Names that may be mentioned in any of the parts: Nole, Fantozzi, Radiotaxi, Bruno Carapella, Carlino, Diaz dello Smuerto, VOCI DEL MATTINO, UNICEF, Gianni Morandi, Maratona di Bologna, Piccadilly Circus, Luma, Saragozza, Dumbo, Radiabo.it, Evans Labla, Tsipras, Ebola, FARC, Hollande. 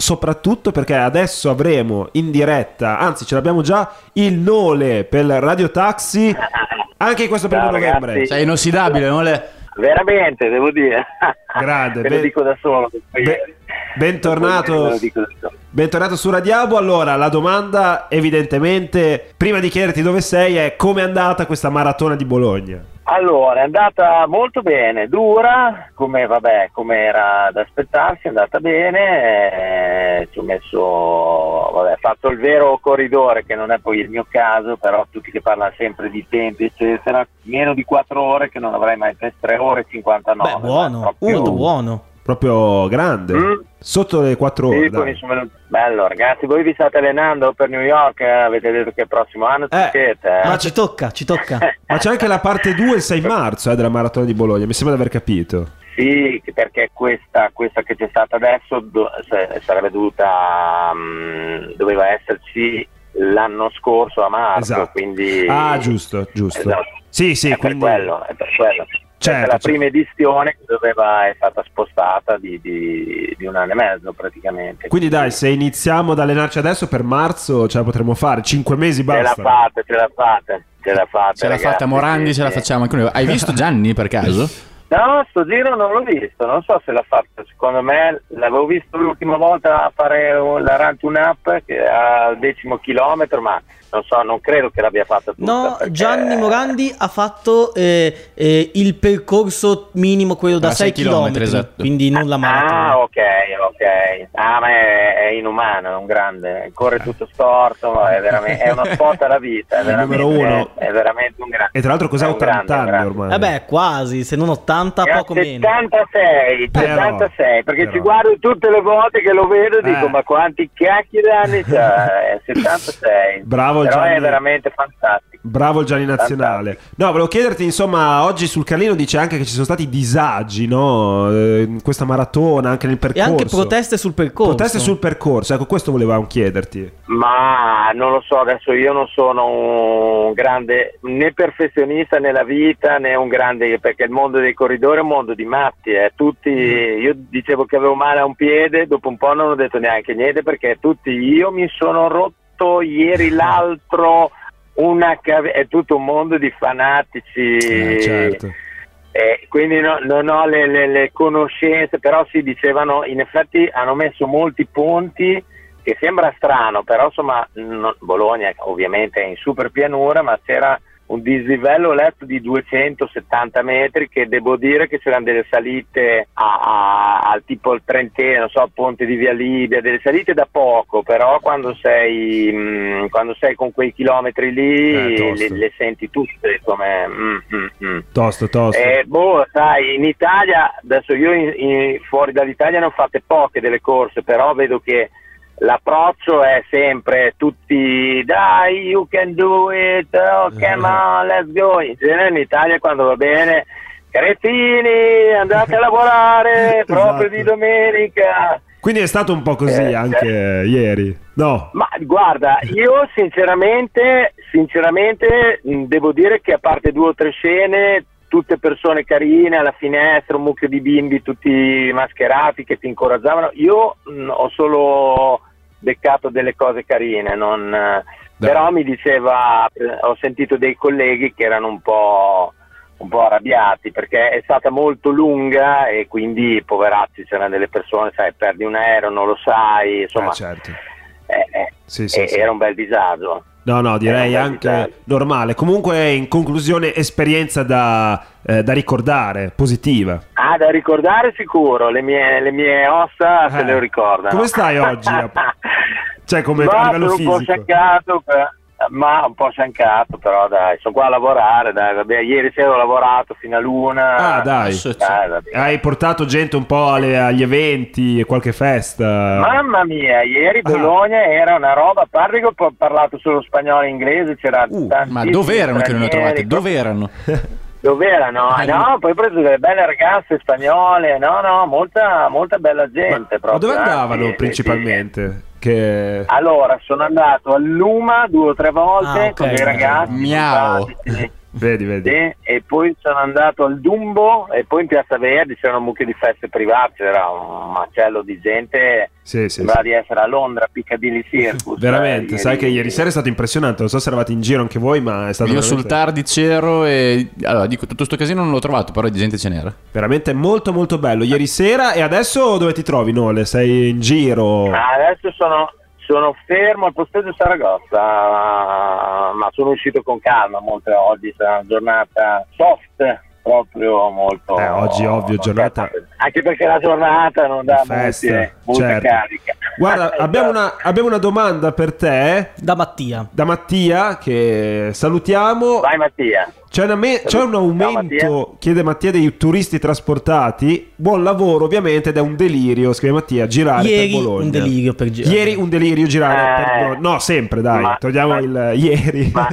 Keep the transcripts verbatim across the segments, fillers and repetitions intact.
soprattutto perché adesso avremo in diretta, anzi ce l'abbiamo già, il Nole per Radiotaxi, anche questo primo no, novembre. Sei inossidabile, Nole. Veramente, devo dire. Grande. Ve ben... lo dico da solo. Be... Bentornato. Bentornato su Radiabo. Allora, la domanda, evidentemente, prima di chiederti dove sei, è: come è andata questa maratona di Bologna? Allora, è andata molto bene, dura, come vabbè, come era da aspettarsi, è andata bene, eh, ci ho messo, vabbè, fatto il vero corridore, che non è poi il mio caso, però tutti che parlano sempre di tempi, eccetera, meno di quattro ore che non avrei mai, tre ore e cinquantanove. Beh, buono, molto buono. Proprio grande, mm. sotto le quattro ore. Sì, poi sono... Bello ragazzi, voi vi state allenando per New York, eh? Avete detto che il prossimo anno eh, siete, eh? Ma ci tocca, ci tocca. Ma c'è anche la parte due il sei marzo eh, della Maratona di Bologna, mi sembra di aver capito. Sì, perché questa, questa che c'è stata adesso do, sarebbe dovuta, um, doveva esserci l'anno scorso a marzo, esatto. Quindi... Ah giusto, giusto, esatto. Sì, sì, è quindi... per quello, è per quello. Certo, la prima certo. edizione doveva è stata spostata di, di, di un anno e mezzo praticamente. Quindi dai, se iniziamo ad allenarci adesso per marzo ce la potremo fare, cinque mesi basta. Ce la fate, ce la fate, ce la fate. Ce ragazzi, la fate Morandi, sì, ce sì. la facciamo anche noi. Hai visto Gianni per caso? No, sto giro non l'ho visto, non so se l'ha fatto, secondo me l'avevo visto l'ultima volta a fare la run to nap al decimo chilometro, ma non so, non credo che l'abbia fatto tutta. No, perché... Gianni Morandi ha fatto eh, eh, il percorso minimo, quello da sei chilometri, esatto. Quindi non la maratona. Ah, ok, ok. Ah, ma è, è inumano, è un grande, corre tutto storto, ma è veramente è uno sport alla vita, è veramente, uno. È, è veramente un grande. E tra l'altro cos'è, ottanta anni ormai? Vabbè, quasi, se non ottanta. Poco meno. settantasei, settantasei, perché però. Ci guardo tutte le volte che lo vedo e dico eh. ma quanti cacchi d'anni c'ha, è settantasei. Bravo però Gianni. È veramente fantastico. Bravo Gianni nazionale. Fantastico. No, volevo chiederti, insomma, oggi sul Carlino dice anche che ci sono stati disagi, no? In questa maratona, anche nel percorso. E anche proteste sul percorso. Proteste sul percorso, ecco, questo volevamo chiederti. Ma non lo so, adesso io non sono un grande né perfezionista nella vita, né un grande, perché il mondo dei corridori è un mondo di matti, eh. Tutti, io dicevo che avevo male a un piede, dopo un po' non ho detto neanche niente perché tutti, io mi sono rotto ieri l'altro, una cave- è tutto un mondo di fanatici, eh, certo. eh, quindi no, non ho le, le, le conoscenze, però si dicevano, in effetti hanno messo molti ponti, che sembra strano, però insomma no, Bologna ovviamente è in super pianura, ma c'era un dislivello letto di duecentosettanta metri che devo dire che c'erano delle salite a, a, al tipo il Trentino, non so, Ponte di Via Libia, delle salite da poco, però quando sei mh, quando sei con quei chilometri lì eh, le, le senti tutte come mm, mm, mm. tosto tosto eh, boh, sai, in Italia adesso io in, in, fuori dall'Italia ne ho fatte poche delle corse, però vedo che l'approccio è sempre tutti dai, you can do it, oh come on, let's go. In genere in Italia quando va bene, cretini, andate a lavorare, esatto. Proprio di domenica. Quindi è stato un po' così eh, anche eh. ieri, no? Ma guarda, io sinceramente, sinceramente devo dire che a parte due o tre scene, tutte persone carine alla finestra, un mucchio di bimbi tutti mascherati che ti incoraggiavano, io mh, ho solo beccato delle cose carine, non, però mi diceva, ho sentito dei colleghi che erano un po', un po' arrabbiati perché è stata molto lunga e quindi poverazzi, c'erano delle persone, sai, perdi un aereo, non lo sai, insomma, eh, certo. eh, eh, sì, sì, eh, sì. Era un bel disagio. No, no, direi anche normale. Comunque, in conclusione, esperienza da, eh, da ricordare, positiva. Ah, da ricordare sicuro, le mie, le mie ossa eh. se le ricordano. Come stai oggi? Cioè, come a livello fisico? Un po' sciancato, ma un po' sciancato, però dai, sono qua a lavorare, dai, vabbè, ieri sera ho lavorato fino a l'una. Ah, dai, sì, dai hai portato gente un po' alle, agli eventi e qualche festa. Mamma mia, ieri Bologna ah. era una roba, a parte che ho parlato solo spagnolo e inglese, c'era uh, ma dove erano che non le trovate? Dove erano? Dove erano? Ah, no, poi ho preso delle belle ragazze spagnole, no, no, molta, molta bella gente. Ma, proprio, ma dove andavano eh, principalmente? Sì. Che... Allora, sono andato a Luma due o tre volte ah, okay. con dei ragazzi. Miau. Vedi, vedi. Sì, e poi sono andato al Dumbo e poi in Piazza Verdi c'era un mucchio di feste private, c'era un macello di gente, sì, sì, sembrava sì. di essere a Londra, Piccadilly Circus. Veramente, eh, sai ieri... che ieri sera è stato impressionante, non so se eravate in giro anche voi, ma è stato... Io veramente... sul tardi c'ero e allora dico, tutto sto casino non l'ho trovato, però di gente ce n'era. Veramente molto molto bello, ieri sera. E adesso dove ti trovi, Nole? Sei in giro? Ah, adesso sono... Sono fermo al posteggio Saragozza, ma sono uscito con calma molto oggi, sarà una giornata soft, proprio molto... Eh, oggi ovvio, giornata... Anche perché la giornata non dà molta, molta certo. carica. Guarda, abbiamo, una, abbiamo una domanda per te. Da Mattia. Da Mattia, che salutiamo. Vai Mattia. C'è, una me- c'è un aumento, no, Mattia. chiede Mattia, dei turisti trasportati. Buon lavoro ovviamente, ed è un delirio, scrive Mattia, girare ieri per Bologna. Ieri un delirio per girare. Ieri un delirio girare eh, per Bologna. No, sempre, dai, ma, togliamo ma, il ieri. Ma,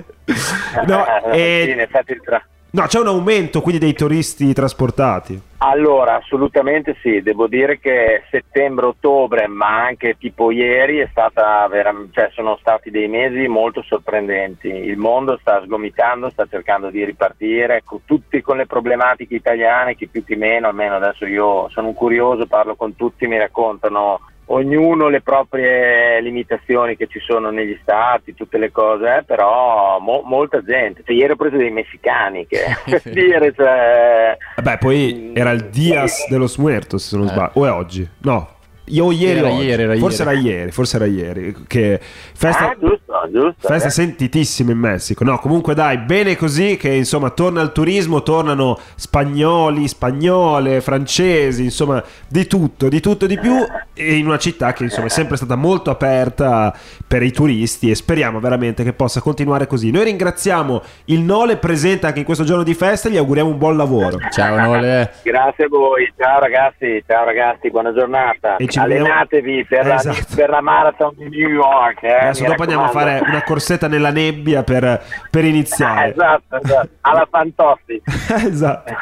no, eh, sì, in effetti il tra... no, c'è un aumento quindi dei turisti trasportati. Allora, assolutamente sì, devo dire che settembre-ottobre, ma anche tipo ieri, è stata vera... cioè, sono stati dei mesi molto sorprendenti. Il mondo sta sgomitando, sta cercando di ripartire, con tutti con le problematiche italiane, chi più chi meno, almeno adesso io sono un curioso, parlo con tutti, mi raccontano ognuno le proprie limitazioni che ci sono negli stati, tutte le cose, eh, però mo- molta gente, cioè, ieri ho preso dei messicani che per dire, cioè... Vabbè, poi era il Diaz dello Smuerto, se non sbaglio, eh. o è oggi? No, io ieri, era ieri, era forse ieri. era ieri, forse era ieri, che festa, ah, giusto, giusto, festa eh. sentitissima in Messico. No, comunque dai, bene così, che insomma torna il turismo, tornano spagnoli, spagnole, francesi, insomma di tutto, di tutto di più, e in una città che insomma è sempre stata molto aperta per i turisti, e speriamo veramente che possa continuare così. Noi ringraziamo il Nole presente anche in questo giorno di festa, gli auguriamo un buon lavoro. Ciao Nole. Grazie a voi, ciao ragazzi, ciao ragazzi, buona giornata. E allenatevi per, esatto. la, per la marathon di New York, eh, adesso dopo raccomando. Andiamo a fare una corsetta nella nebbia per, per iniziare. Esatto, esatto. Alla Fantozzi. Esatto.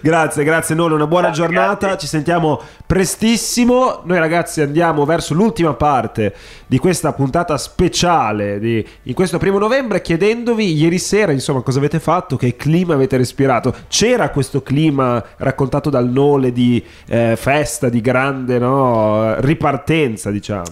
Grazie, grazie Nole, una buona grazie, giornata grazie. Ci sentiamo prestissimo. Noi ragazzi andiamo verso l'ultima parte di questa puntata speciale di, in questo primo novembre, chiedendovi ieri sera insomma cosa avete fatto, che clima avete respirato. C'era questo clima raccontato dal Nole di eh, festa, di grande, no, ripartenza, diciamo.